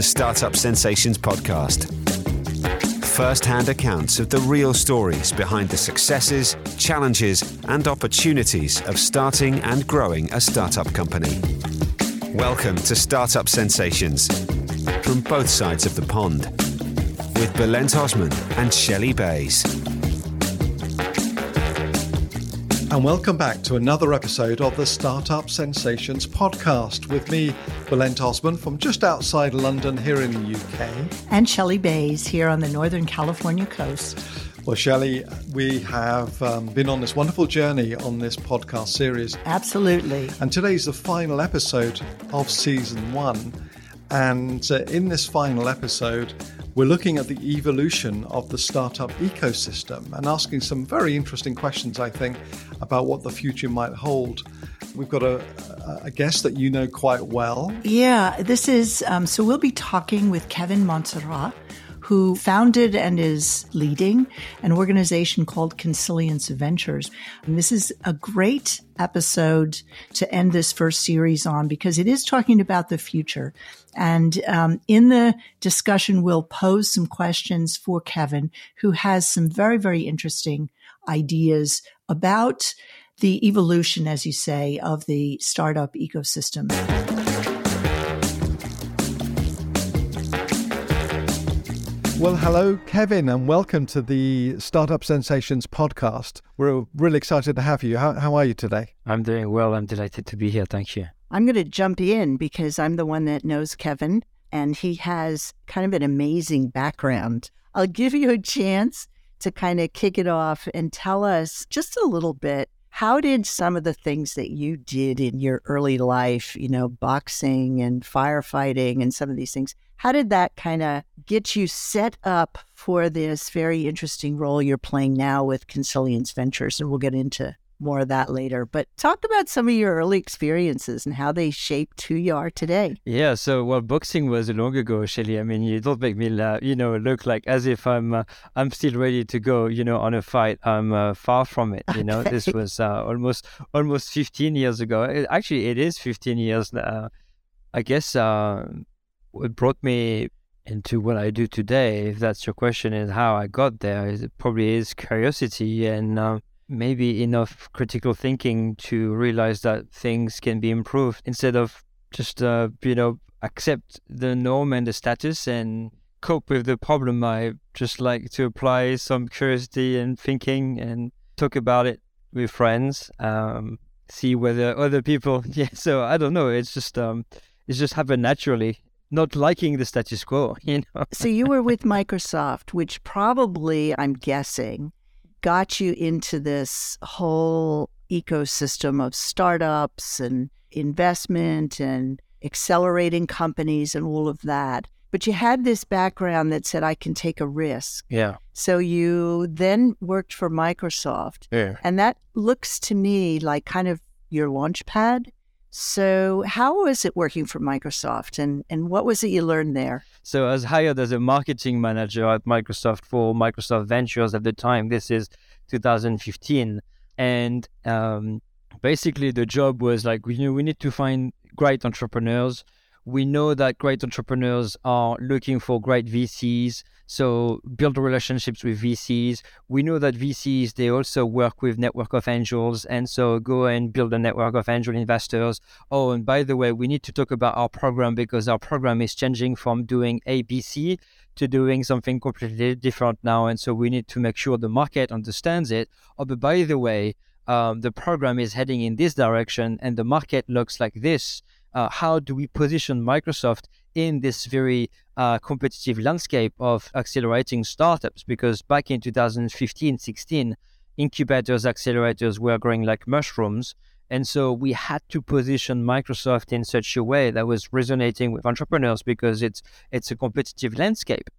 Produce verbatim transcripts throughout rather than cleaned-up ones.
the Startup Sensations podcast. First-hand accounts of the real stories behind the successes, challenges, and opportunities of starting and growing a startup company. Welcome to Startup Sensations, from both sides of the pond, with Bulent Osman and Shelley Bays. And welcome back to another episode of the Startup Sensations podcast with me, Bulent Osman, from just outside London here in the U K. And Shelley Bays here on the Northern California coast. Well, Shelley, we have um, been on this wonderful journey on this podcast series. Absolutely. And today's the final episode of season one. And uh, in this final episode, we're looking at the evolution of the startup ecosystem and asking some very interesting questions, I think, about what the future might hold. We've got a, a guest that you know quite well. Yeah, this is, um, so we'll be talking with Kevin Monserrat, who founded and is leading an organization called Consilience Ventures. And this is a great episode to end this first series on because it is talking about the future. And um, in the discussion, we'll pose some questions for Kevin, who has some very, very interesting ideas about the evolution, as you say, of the startup ecosystem. Well, hello, Kevin, and welcome to the Startup Sensations podcast. We're really excited to have you. How, how are you today? I'm doing well. I'm delighted to be here. Thank you. I'm going to jump in because I'm the one that knows Kevin, and he has kind of an amazing background. I'll give you a chance to kind of kick it off and tell us just a little bit, how did some of the things that you did in your early life, you know, boxing and firefighting and some of these things, how did that kind of get you set up for this very interesting role you're playing now with Consilience Ventures? And we'll get into more of that later. But talk about some of your early experiences and how they shaped who you are today. Yeah, so, well, boxing was long ago, Shelley. I mean, you don't make me, laugh, you know, look like as if I'm uh, I'm still ready to go, you know, on a fight. I'm uh, far from it, you know. Okay. This was uh, almost almost fifteen years ago. It, actually, it is fifteen years now. I guess... Uh, What brought me into what I do today, if that's your question, and how I got there, it probably is curiosity and uh, maybe enough critical thinking to realize that things can be improved instead of just, uh, you know, accept the norm and the status and cope with the problem. I just like to apply some curiosity and thinking and talk about it with friends, um, see whether other people, yeah, so I don't know, it's just, um, it's just happened naturally. Not liking the status quo, you know. So you were with Microsoft, which probably, I'm guessing, got you into this whole ecosystem of startups and investment and accelerating companies and all of that. But you had this background that said, I can take a risk. Yeah. So you then worked for Microsoft. Yeah. And that looks to me like kind of your launch pad. So how was it working for Microsoft and, and what was it you learned there? So I was hired as a marketing manager at Microsoft for Microsoft Ventures at the time. This is two thousand fifteen. And um, basically the job was like, you know, we need to find great entrepreneurs. We know that great entrepreneurs are looking for great V Cs. So build relationships with V Cs. We know that V Cs, they also work with network of angels. And so go and build a network of angel investors. Oh, and by the way, we need to talk about our program because our program is changing from doing A B C to doing something completely different now. And so we need to make sure the market understands it. Oh, but by the way, um, the program is heading in this direction and the market looks like this. Uh, how do we position Microsoft in this very uh, competitive landscape of accelerating startups? Because back in two thousand fifteen, sixteen, incubators, accelerators were growing like mushrooms. And so we had to position Microsoft in such a way that was resonating with entrepreneurs because it's it's a competitive landscape.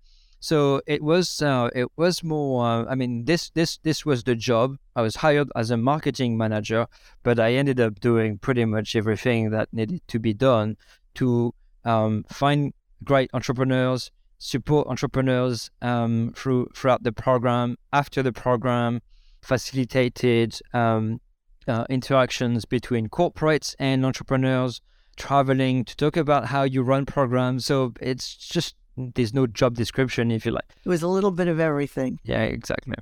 So it was uh, it was more, uh, I mean, this, this, this was the job. I was hired as a marketing manager, but I ended up doing pretty much everything that needed to be done to Um, find great entrepreneurs, support entrepreneurs um, through throughout the program, after the program, facilitated um, uh, interactions between corporates and entrepreneurs, traveling to talk about how you run programs. So it's just, there's no job description, if you like. It was a little bit of everything. Yeah, exactly.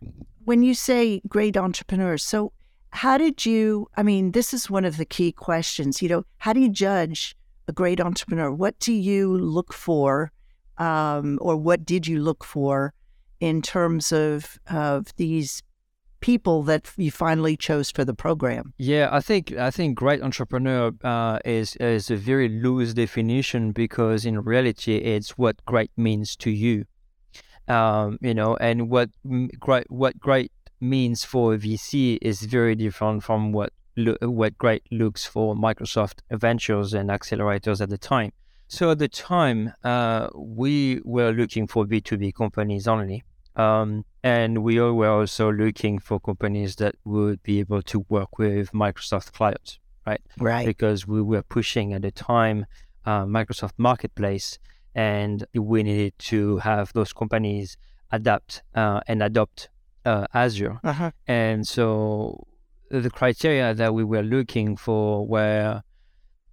When you say great entrepreneurs, so how did you, I mean, this is one of the key questions, you know, how do you judge a great entrepreneur? What do you look for, um, or what did you look for in terms of, of these people that you finally chose for the program? Yeah, I think I think great entrepreneur uh, is is a very loose definition, because in reality, it's what great means to you, um, you know, and what great what great means for a V C is very different from what lo- what great looks for Microsoft Ventures and accelerators at the time. So at the time, uh, we were looking for B two B companies only. Um, and we were also looking for companies that would be able to work with Microsoft clients, right? Right. Because we were pushing at the time uh, Microsoft Marketplace, and we needed to have those companies adapt uh, and adopt uh, Azure. Uh-huh. And so the criteria that we were looking for were,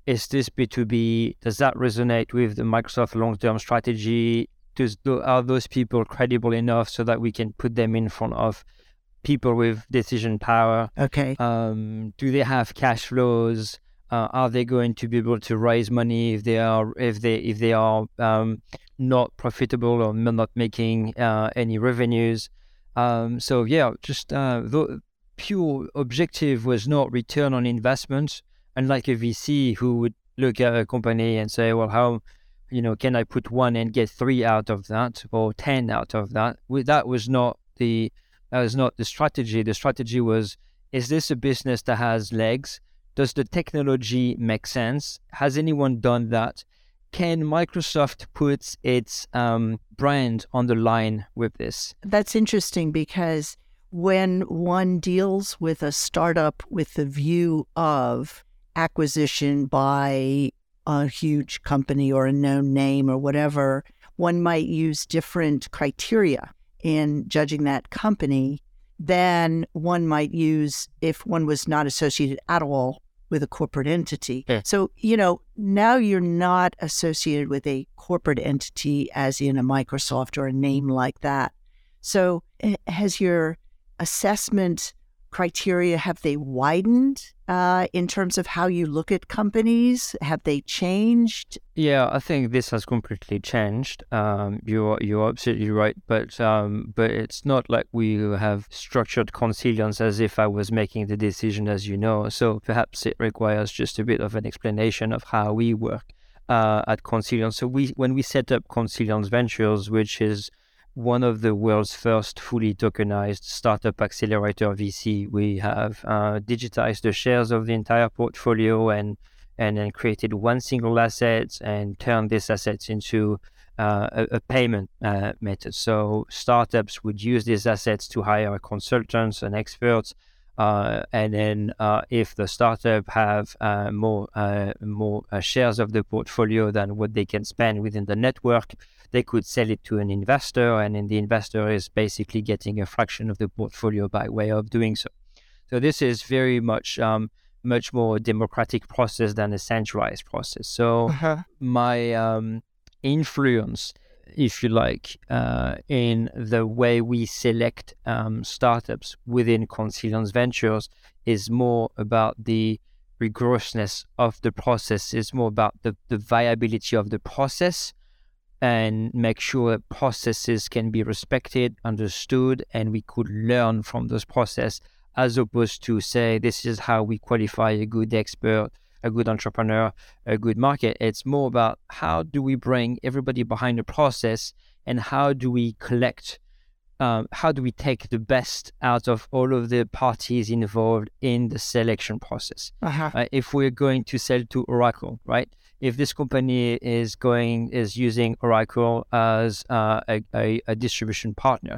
is this B two B? Does that resonate with the Microsoft long-term strategy? Are those people credible enough so that we can put them in front of people with decision power? Okay. Um, do they have cash flows? Uh, are they going to be able to raise money if they are if they if they are um, not profitable or not making uh, any revenues? Um, so yeah, just uh, the pure objective was not return on investment. Unlike a V C who would look at a company and say, well, how, you know, can I put one and get three out of that, or ten out of that? That was not the that was not the strategy. The strategy was: is this a business that has legs? Does the technology make sense? Has anyone done that? Can Microsoft put its um, brand on the line with this? That's interesting, because when one deals with a startup with the view of acquisition by a huge company or a known name or whatever, one might use different criteria in judging that company than one might use if one was not associated at all with a corporate entity. Yeah. So, you know, now you're not associated with a corporate entity as in a Microsoft or a name like that. So has your assessment criteria, have they widened uh, in terms of how you look at companies? Have they changed? Yeah, I think this has completely changed. Um, you're you're absolutely right, but um, but it's not like we have structured Consilience as if I was making the decision, as you know. So perhaps it requires just a bit of an explanation of how we work uh, at Consilience. So we when we set up Consilience Ventures, which is one of the world's first fully tokenized startup accelerator V C. We have uh, digitized the shares of the entire portfolio and and then created one single asset and turned this asset into uh, a, a payment uh, method. So startups would use these assets to hire consultants and experts. Uh, and then uh, if the startup have uh, more uh, more uh, shares of the portfolio than what they can spend within the network, they could sell it to an investor, and then the investor is basically getting a fraction of the portfolio by way of doing so. So this is very much um, much more democratic process than a centralized process. So uh-huh. my um, influence, if you like, uh, in the way we select um, startups within Consilience Ventures is more about the rigorousness of the process. It's more about the, the viability of the process, and make sure that processes can be respected, understood, and we could learn from those processes, as opposed to say, this is how we qualify a good expert, a good entrepreneur, a good market. It's more about how do we bring everybody behind the process, and how do we collect, um, how do we take the best out of all of the parties involved in the selection process. Uh-huh. Uh, if we're going to sell to Oracle, right? If this company is going is using Oracle as uh, a, a, a distribution partner,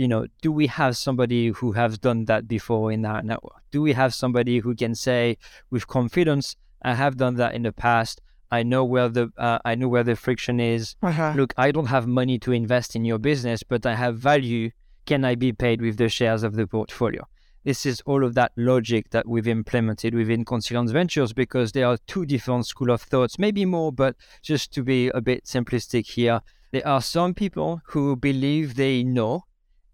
you know, do we have somebody who has done that before in our network? Do we have somebody who can say with confidence, I have done that in the past. I know where the uh, I know where the friction is. Uh-huh. Look, I don't have money to invest in your business, but I have value. Can I be paid with the shares of the portfolio? This is all of that logic that we've implemented within Consilience Ventures, because there are two different school of thoughts, maybe more, but just to be a bit simplistic here, there are some people who believe they know,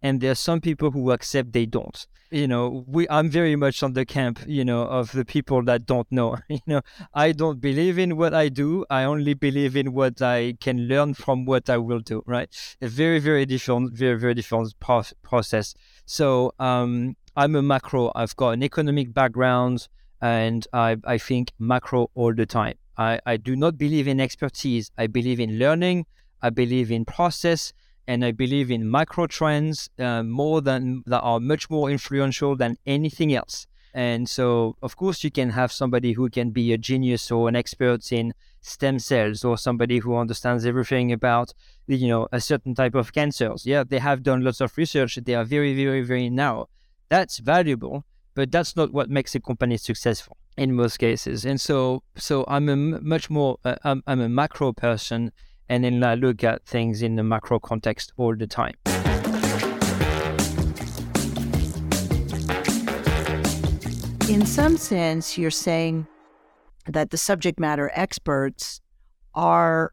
and there are some people who accept they don't. You know, we, I'm very much on the camp, you know, of the people that don't know. You know, I don't believe in what I do. I only believe in what I can learn from what I will do, right? A very, very different, very, very different pro- process. So um, I'm a macro. I've got an economic background, and I, I think macro all the time. I, I do not believe in expertise. I believe in learning. I believe in process. And I believe in micro trends uh, more than that are much more influential than anything else. And so, of course, you can have somebody who can be a genius or an expert in stem cells, or somebody who understands everything about, you know, a certain type of cancers. Yeah, they have done lots of research. They are very, very, very narrow. That's valuable, but that's not what makes a company successful in most cases. And so, so I'm a much more uh, I'm, I'm a macro person. And then I look at things in the macro context all the time. In some sense, you're saying that the subject matter experts are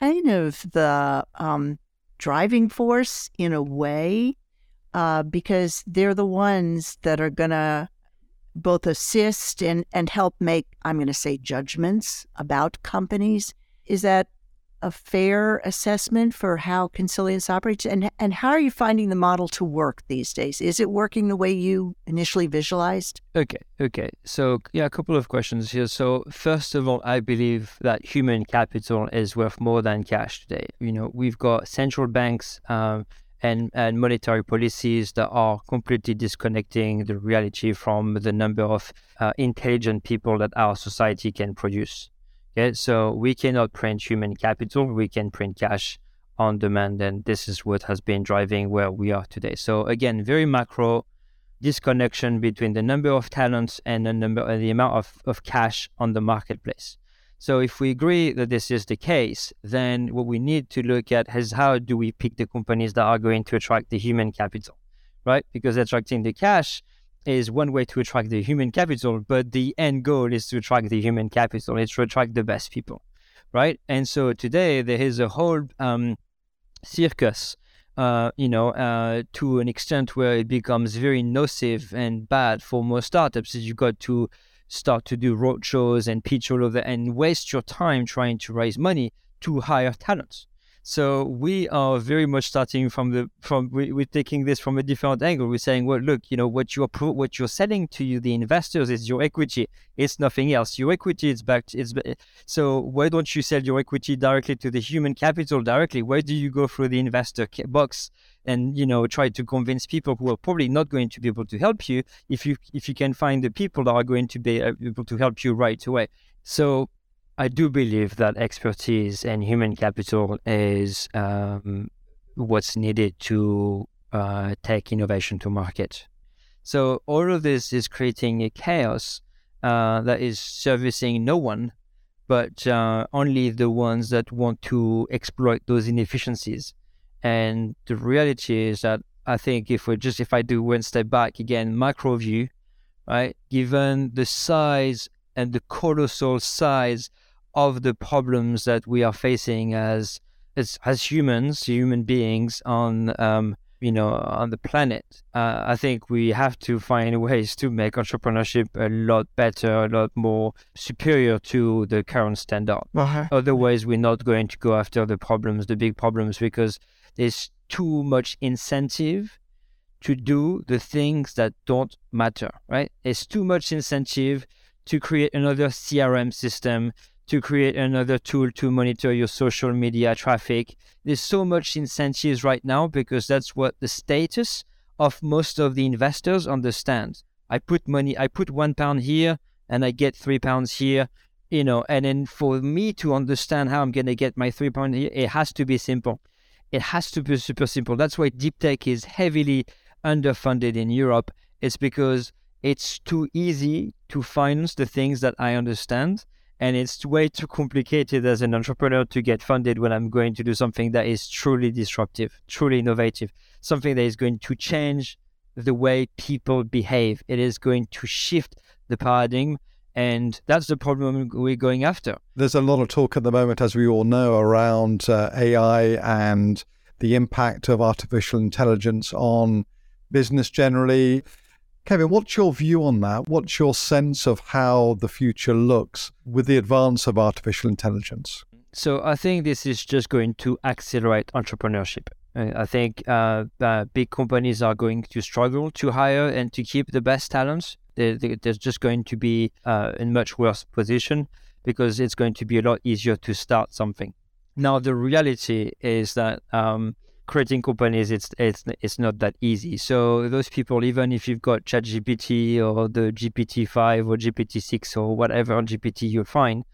kind of the um, driving force in a way, uh, because they're the ones that are going to both assist and, and help make, I'm going to say, judgments about companies. Is that a fair assessment for how Consilience operates? And and how are you finding the model to work these days? Is it working the way you initially visualized? Okay, okay. So, yeah, a couple of questions here. So, first of all, I believe that human capital is worth more than cash today. You know, we've got central banks um, and, and monetary policies that are completely disconnecting the reality from the number of uh, intelligent people that our society can produce. Okay, so we cannot print human capital, we can print cash on demand, and this is what has been driving where we are today. So again, very macro, disconnection between the number of talents and the number and the amount of, of cash on the marketplace. So if we agree that this is the case, then what we need to look at is how do we pick the companies that are going to attract the human capital, right? Because attracting the cash is one way to attract the human capital, but the end goal is to attract the human capital. It's to attract the best people, right? And so today there is a whole um, circus, uh, you know, uh, to an extent where it becomes very nocive and bad for most startups. Is you've got to start to do roadshows and pitch all over and waste your time trying to raise money to hire talents. So we are very much starting from the from we, we're taking this from a different angle. We're saying, well, look, you know, what you're what you're selling to you, the investors, is your equity. It's nothing else. Your equity is backed. It's so why don't you sell your equity directly to the human capital directly? Why do you go through the investor box and, you know, try to convince people who are probably not going to be able to help you if you if you can find the people that are going to be able to help you right away? So I do believe that expertise and human capital is um, what's needed to uh, take innovation to market. So all of this is creating a chaos uh, that is servicing no one, but uh, only the ones that want to exploit those inefficiencies. And the reality is that I think if we just, if I do one step back again, macro view, right? Given the size and the colossal size of the problems that we are facing as as, as humans, human beings on um, you know on the planet, uh, I think we have to find ways to make entrepreneurship a lot better, a lot more superior to the current standard. Uh-huh. Otherwise, we're not going to go after the problems, the big problems, because there's too much incentive to do the things that don't matter. Right? There's too much incentive to create another C R M system, to create another tool to monitor your social media traffic. There's so much incentives right now because that's what the status of most of the investors understand. I put money, I put one pound here and I get three pounds here, you know, and then for me to understand how I'm gonna get my three pounds here, it has to be simple. It has to be super simple. That's why deep tech is heavily underfunded in Europe. It's because it's too easy to finance the things that I understand, and it's way too complicated as an entrepreneur to get funded when I'm going to do something that is truly disruptive, truly innovative, something that is going to change the way people behave. It is going to shift the paradigm, and that's the problem we're going after. There's a lot of talk at the moment, as we all know, around uh, A I and the impact of artificial intelligence on business generally. Kevin, what's your view on that? What's your sense of how the future looks with the advance of artificial intelligence? So I think this is just going to accelerate entrepreneurship. I think uh, uh, big companies are going to struggle to hire and to keep the best talents. They, they, they're just going to be uh, in much worse position because it's going to be a lot easier to start something. Now, the reality is that um, creating companies, it's it's it's not that easy. So those people, even if you've got ChatGPT or the G P T five or G P T six or whatever G P T you'll find,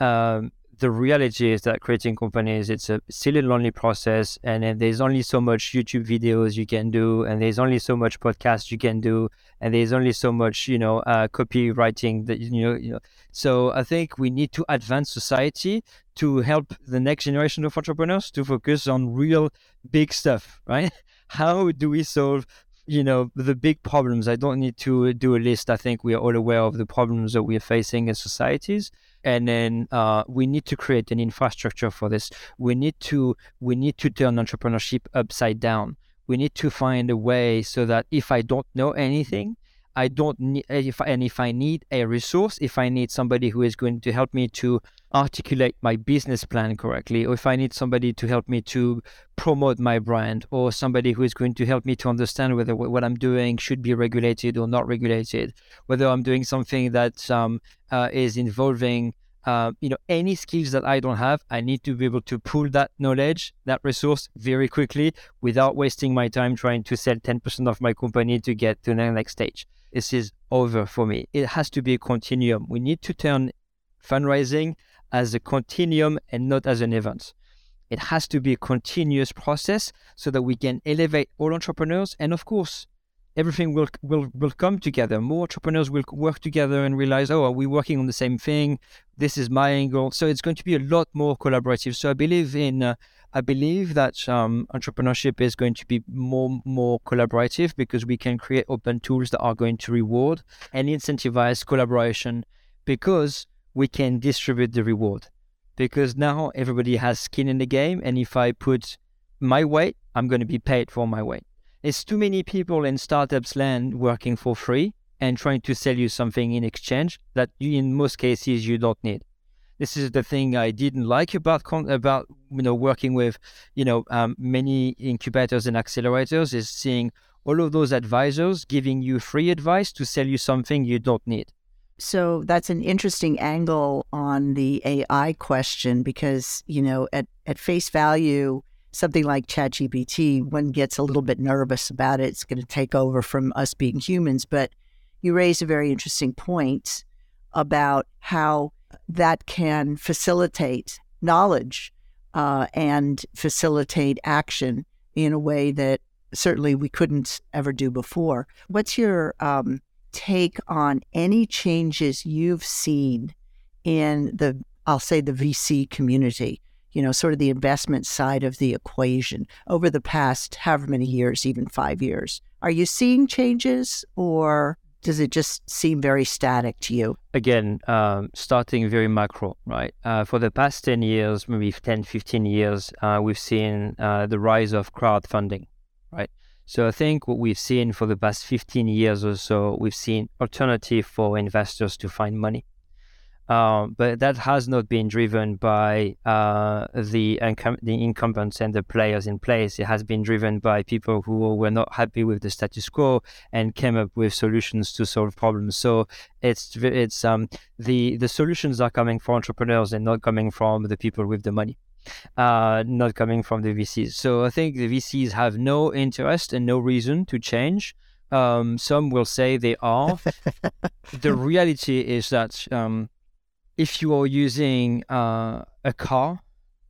um, the reality is that creating companies, it's a silly, lonely process, and, and there's only so much YouTube videos you can do, and there's only so much podcasts you can do, and there's only so much, you know, uh, copywriting that, you know, you know. So I think we need to advance society to help the next generation of entrepreneurs to focus on real big stuff, right? How do we solve, you know, the big problems? I don't need to do a list. I think we are all aware of the problems that we are facing as societies. And then uh, we need to create an infrastructure for this. We need to we need to turn entrepreneurship upside down. We need to find a way so that if I don't know anything, I don't need, if, and if I need a resource, if I need somebody who is going to help me to articulate my business plan correctly, or if I need somebody to help me to promote my brand, or somebody who is going to help me to understand whether what I'm doing should be regulated or not regulated, whether I'm doing something that um, uh, is involving uh, you know, any skills that I don't have, I need to be able to pull that knowledge, that resource very quickly without wasting my time trying to sell ten percent of my company to get to the next stage. This is over for me. It has to be a continuum. We need to turn fundraising as a continuum and not as an event. It has to be a continuous process so that we can elevate all entrepreneurs. And of course, everything will will will come together. More entrepreneurs will work together and realize, oh, are we working on the same thing? This is my angle. So it's going to be a lot more collaborative. So I believe in... Uh, I believe that um, entrepreneurship is going to be more more collaborative because we can create open tools that are going to reward and incentivize collaboration because we can distribute the reward. Because now everybody has skin in the game, and if I put my weight, I'm going to be paid for my weight. There's too many people in startups land working for free and trying to sell you something in exchange that you, in most cases you don't need. This is the thing I didn't like about about you know working with you know um, many incubators and accelerators is seeing all of those advisors giving you free advice to sell you something you don't need. So that's an interesting angle on the A I question because you know at at face value something like ChatGPT, one gets a little bit nervous about it. It's going to take over from us being humans, but you raise a very interesting point about how that can facilitate knowledge uh, and facilitate action in a way that certainly we couldn't ever do before. What's your um, take on any changes you've seen in the, I'll say the V C community, you know, sort of the investment side of the equation over the past however many years, even five years? Are you seeing changes or... does it just seem very static to you? Again, um, starting very macro, right? Uh, for the past ten years, maybe ten, fifteen years, uh, we've seen uh, the rise of crowdfunding, right? So I think what we've seen for the past fifteen years or so, we've seen alternative for investors to find money. Um, but that has not been driven by uh, the, incum- the incumbents and the players in place. It has been driven by people who were not happy with the status quo and came up with solutions to solve problems. So it's it's um, the the solutions are coming from entrepreneurs and not coming from the people with the money, uh, not coming from the V Cs. So I think the V Cs have no interest and no reason to change. Um, some will say they are. The reality is that... Um, If you are using uh, a car,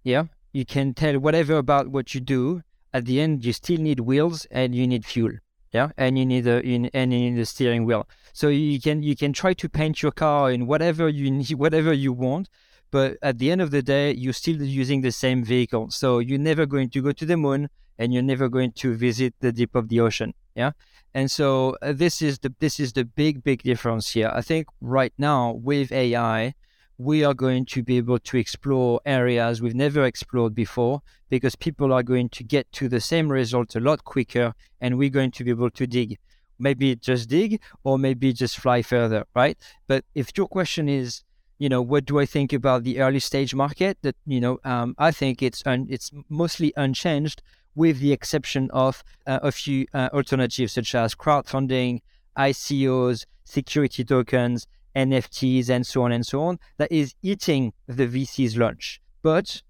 yeah, you can tell whatever about what you do. At the end, you still need wheels and you need fuel, yeah, and you need a in and you need a steering wheel. So you can you can try to paint your car in whatever you need, whatever you want, but at the end of the day, you're still using the same vehicle. So you're never going to go to the moon and you're never going to visit the deep of the ocean. Yeah. And so uh, this is the this is the big, big difference here. I think right now with A I, we are going to be able to explore areas we've never explored before, because people are going to get to the same results a lot quicker, and we're going to be able to dig. Maybe just dig, or maybe just fly further, right? But if your question is, you know, what do I think about the early stage market? That, you know, um, I think it's un- it's mostly unchanged, with the exception of uh, a few uh, alternatives such as crowdfunding, I C Os, security tokens, N F Ts, and so on and so on, that is eating the V C's lunch. But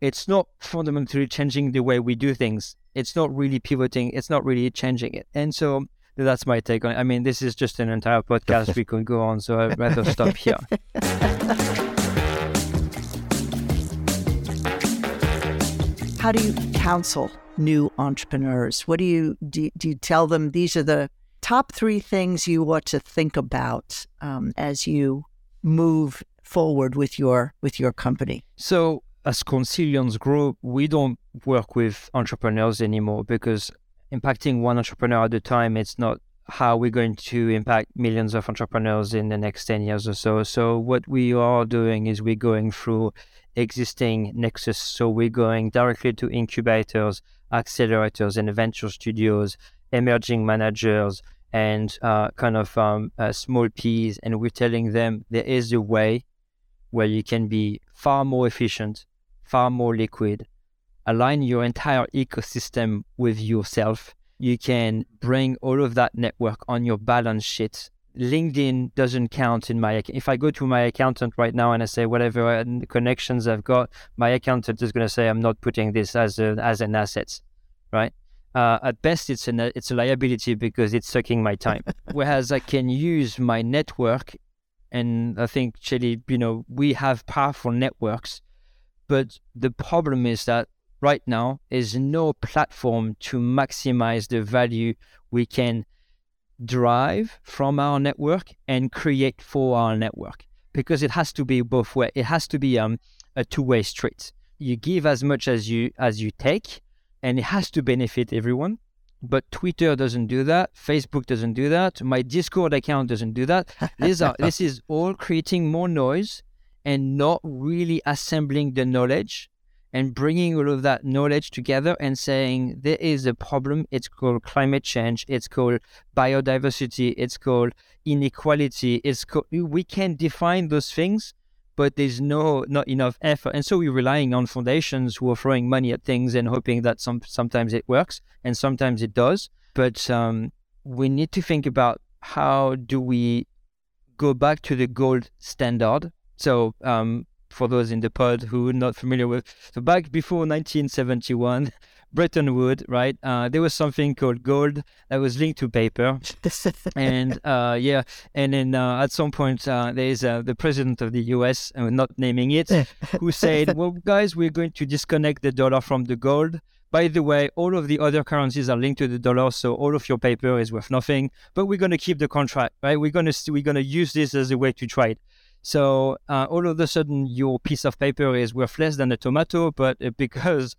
it's not fundamentally changing the way we do things. It's not really pivoting. It's not really changing it. And so that's my take on it. I mean, this is just an entire podcast we could go on, so I'd rather stop here. How do you counsel new entrepreneurs? What do you, do, do you tell them these are the top three things you want to think about um, as you move forward with your with your company? So as Consilience Group, we don't work with entrepreneurs anymore, because impacting one entrepreneur at a time, it's not how we're going to impact millions of entrepreneurs in the next ten years or so. So what we are doing is we're going through existing nexus. So we're going directly to incubators, accelerators, and venture studios, emerging managers, and uh, kind of um, uh, small Ps, and we're telling them there is a way where you can be far more efficient, far more liquid, align your entire ecosystem with yourself. You can bring all of that network on your balance sheet. LinkedIn doesn't count in my account. If I go to my accountant right now and I say whatever connections I've got, my accountant is going to say I'm not putting this as a, as an asset, right? Uh, at best, it's an it's a liability because it's sucking my time. Whereas I can use my network, and I think, Shelley, you know, we have powerful networks, but the problem is that right now is no platform to maximize the value we can derive from our network and create for our network, because it has to be both way. It has to be um, a two-way street. You give as much as you as you take, and it has to benefit everyone. But Twitter doesn't do that. Facebook doesn't do that. My Discord account doesn't do that. These are, this is all creating more noise and not really assembling the knowledge and bringing all of that knowledge together and saying there is a problem. It's called climate change. It's called biodiversity. It's called inequality. It's called, we can define those things, but there's no not enough effort. And so we're relying on foundations who are throwing money at things and hoping that some sometimes it works and sometimes it does. But um, we need to think about how do we go back to the gold standard. So um, for those in the pod who are not familiar with, so back before nineteen seventy-one, Bretton Woods, right? Uh, there was something called gold that was linked to paper. and uh, yeah, and then uh, at some point, uh, there is uh, the president of the U S, and we're not naming it, who said, well, guys, we're going to disconnect the dollar from the gold. By the way, all of the other currencies are linked to the dollar, so all of your paper is worth nothing, but we're going to keep the contract, right? We're going to we're going to use this as a way to trade. So uh, all of a sudden, your piece of paper is worth less than a tomato, but because...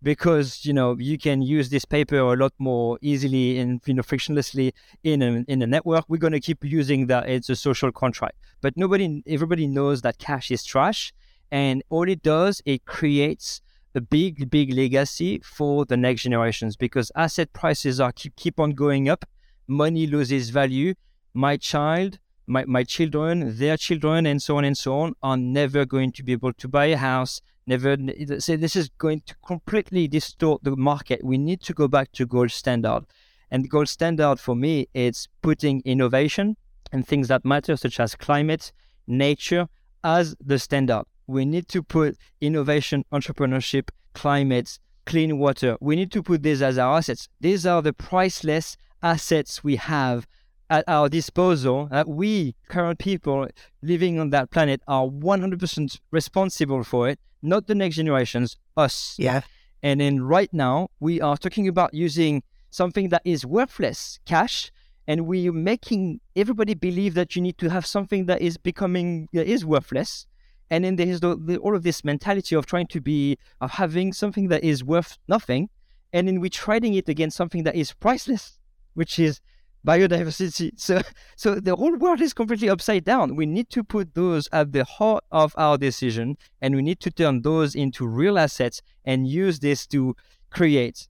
Because, you know, you can use this paper a lot more easily and, you know, frictionlessly in a, in a network, we're going to keep using that. It's a social contract. But nobody, everybody knows that cash is trash. And all it does, it creates a big, big legacy for the next generations, because asset prices are keep, keep on going up. Money loses value. My child, my, my children, their children, and so on and so on, are never going to be able to buy a house. Never say this is going to completely distort the market. We need to go back to gold standard. And the gold standard for me, it's putting innovation and things that matter, such as climate, nature, as the standard. We need to put innovation, entrepreneurship, climate, clean water. We need to put these as our assets. These are the priceless assets we have at our disposal, that we current people living on that planet are one hundred percent responsible for it. Not the next generations, us. Yeah. And then right now, we are talking about using something that is worthless, cash, and we're making everybody believe that you need to have something that is becoming, that is worthless. And then there is the, the, all of this mentality of trying to be, of having something that is worth nothing. and then we're trading it against something that is priceless, which is biodiversity. So, so the whole world is completely upside down. We need to put those at the heart of our decision, and we need to turn those into real assets and use this to create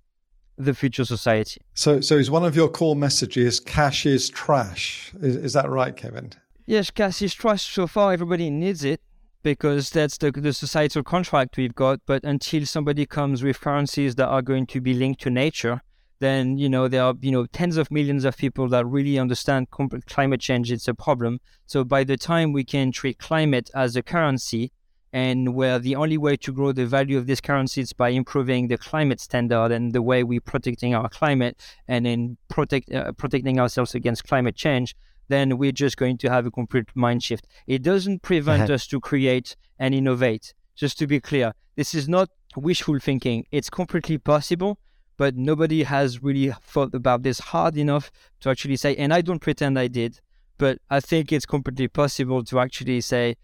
the future society. So, so is one of your core messages, cash is trash. Is, is that right, Kevin? Yes, cash is trash. So far, everybody needs it because that's the, the societal contract we've got. But until somebody comes with currencies that are going to be linked to nature, then, you know, there are, you know, tens of millions of people that really understand comp- climate change. It's a problem. So by the time we can treat climate as a currency, and where the only way to grow the value of this currency is by improving the climate standard and the way we're protecting our climate and in protect, uh, protecting ourselves against climate change, then we're just going to have a complete mind shift. It doesn't prevent uh-huh. us to create and innovate. Just to be clear, this is not wishful thinking. It's completely possible. But nobody has really thought about this hard enough to actually say, and I don't pretend I did, but I think it's completely possible to actually say,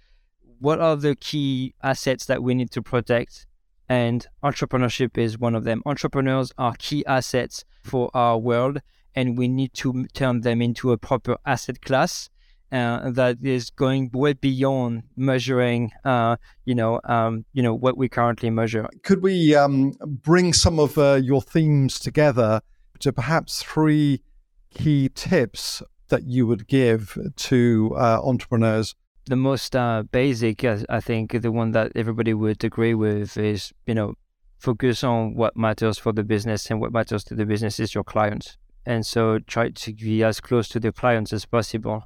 what are the key assets that we need to protect? And entrepreneurship is one of them. Entrepreneurs are key assets for our world, and we need to turn them into a proper asset class uh, that is going way beyond measuring, uh, you know, um, you know what we currently measure. Could we um, bring some of uh, your themes together to perhaps three key tips that you would give to uh, entrepreneurs? The most uh, basic, I think, the one that everybody would agree with is, you know, focus on what matters for the business, and what matters to the business is your clients. And so try to be as close to the clients as possible.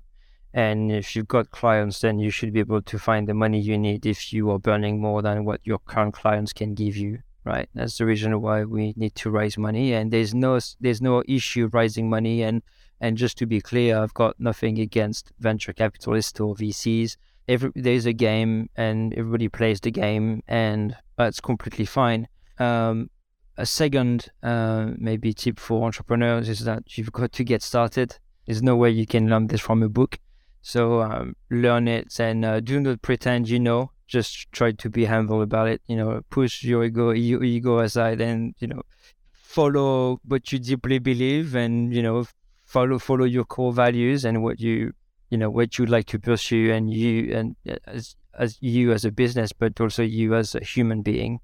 And if you've got clients, then you should be able to find the money you need if you are burning more than what your current clients can give you, right? That's the reason why we need to raise money. And there's no there's no issue raising money. And And just to be clear, I've got nothing against venture capitalists or V Cs. Every, there's a game and everybody plays the game, and that's completely fine. Um, a second uh, maybe tip for entrepreneurs is that you've got to get started. There's no way you can learn this from a book. So um, learn it, and uh, do not pretend you know. Just try to be humble about it. You know, push your ego, your ego aside, and, you know, follow what you deeply believe, and, you know, Follow follow your core values and what you you know what you'd like to pursue, and you and as as you as a business, but also you as a human being.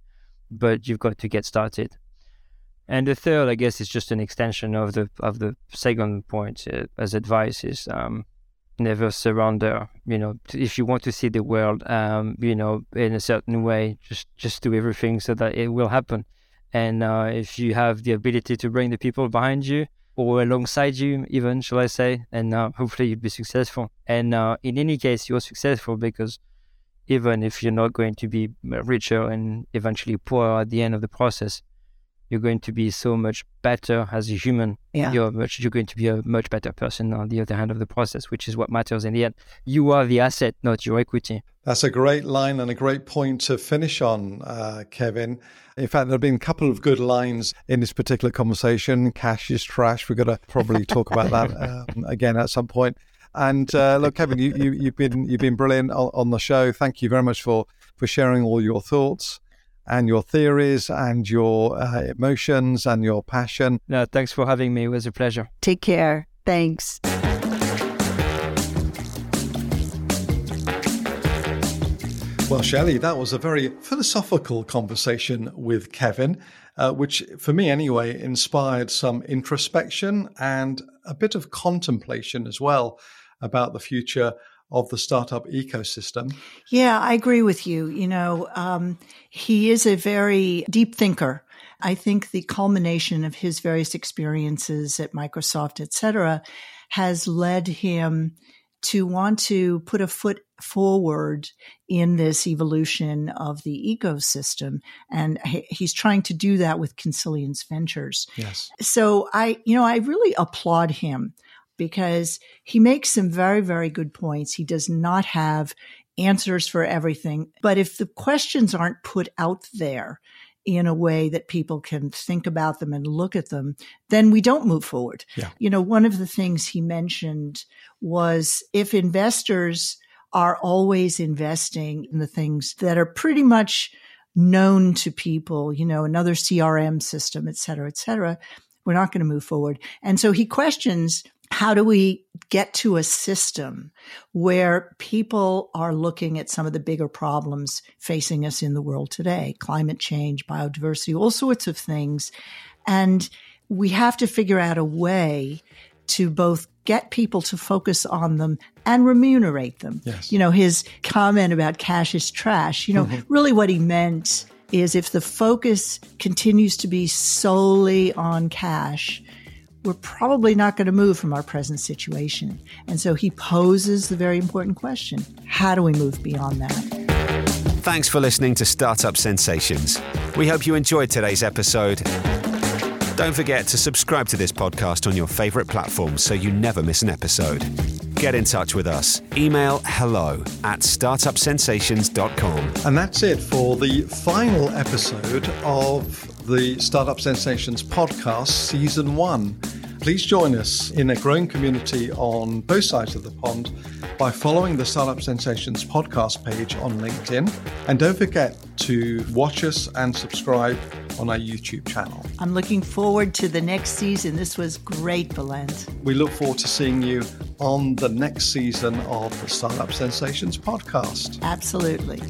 But you've got to get started. And the third, I guess, is just an extension of the of the second point uh, as advice is um, never surrender. You know, if you want to see the world, um, you know, in a certain way, just just do everything so that it will happen. And uh, if you have the ability to bring the people behind you, or alongside you even, shall I say, and uh, hopefully you'll be successful. And uh, in any case, you're successful, because even if you're not going to be richer and eventually poorer at the end of the process, you're going to be so much better as a human. Yeah. You're much, you're going to be a much better person on the other hand of the process, which is what matters in the end. You are the asset, not your equity. That's a great line and a great point to finish on, uh, Kevin. In fact, there have been a couple of good lines in this particular conversation. Cash is trash. We've got to probably talk about that um, again at some point. And uh, look, Kevin, you, you, you've been you've been brilliant on, on the show. Thank you very much for for sharing all your thoughts and your theories and your uh, emotions and your passion. No, thanks for having me. It was a pleasure. Take care. Thanks. Well, Shelley, that was a very philosophical conversation with Kevin, uh, which for me anyway inspired some introspection and a bit of contemplation as well about the future of the startup ecosystem. Yeah, I agree with you. You know, um, he is a very deep thinker. I think the culmination of his various experiences at Microsoft, et cetera, has led him to want to put a foot forward in this evolution of the ecosystem. And he's trying to do that with Consilience Ventures. Yes. So I, you know, I really applaud him, because he makes some very, very good points. He does not have answers for everything. But if the questions aren't put out there in a way that people can think about them and look at them, then we don't move forward. Yeah. You know, one of the things he mentioned was if investors are always investing in the things that are pretty much known to people, you know, another C R M system, et cetera, et cetera, we're not going to move forward. And so he questions, how do we get to a system where people are looking at some of the bigger problems facing us in the world today, climate change, biodiversity, all sorts of things. And we have to figure out a way to both get people to focus on them and remunerate them. Yes. You know, his comment about cash is trash, you know, mm-hmm. really what he meant is if the focus continues to be solely on cash, we're probably not going to move from our present situation. And so he poses the very important question, how do we move beyond that? Thanks for listening to Startup Sensations. We hope you enjoyed today's episode. Don't forget to subscribe to this podcast on your favorite platform so you never miss an episode. Get in touch with us. Email hello at startup sensations dot com. And that's it for the final episode of the Startup Sensations podcast, season one. Please join us in a growing community on both sides of the pond by following the Startup Sensations podcast page on LinkedIn. And don't forget to watch us and subscribe on our YouTube channel. I'm looking forward to the next season. This was great, Bulent. We look forward to seeing you on the next season of the Startup Sensations podcast. Absolutely.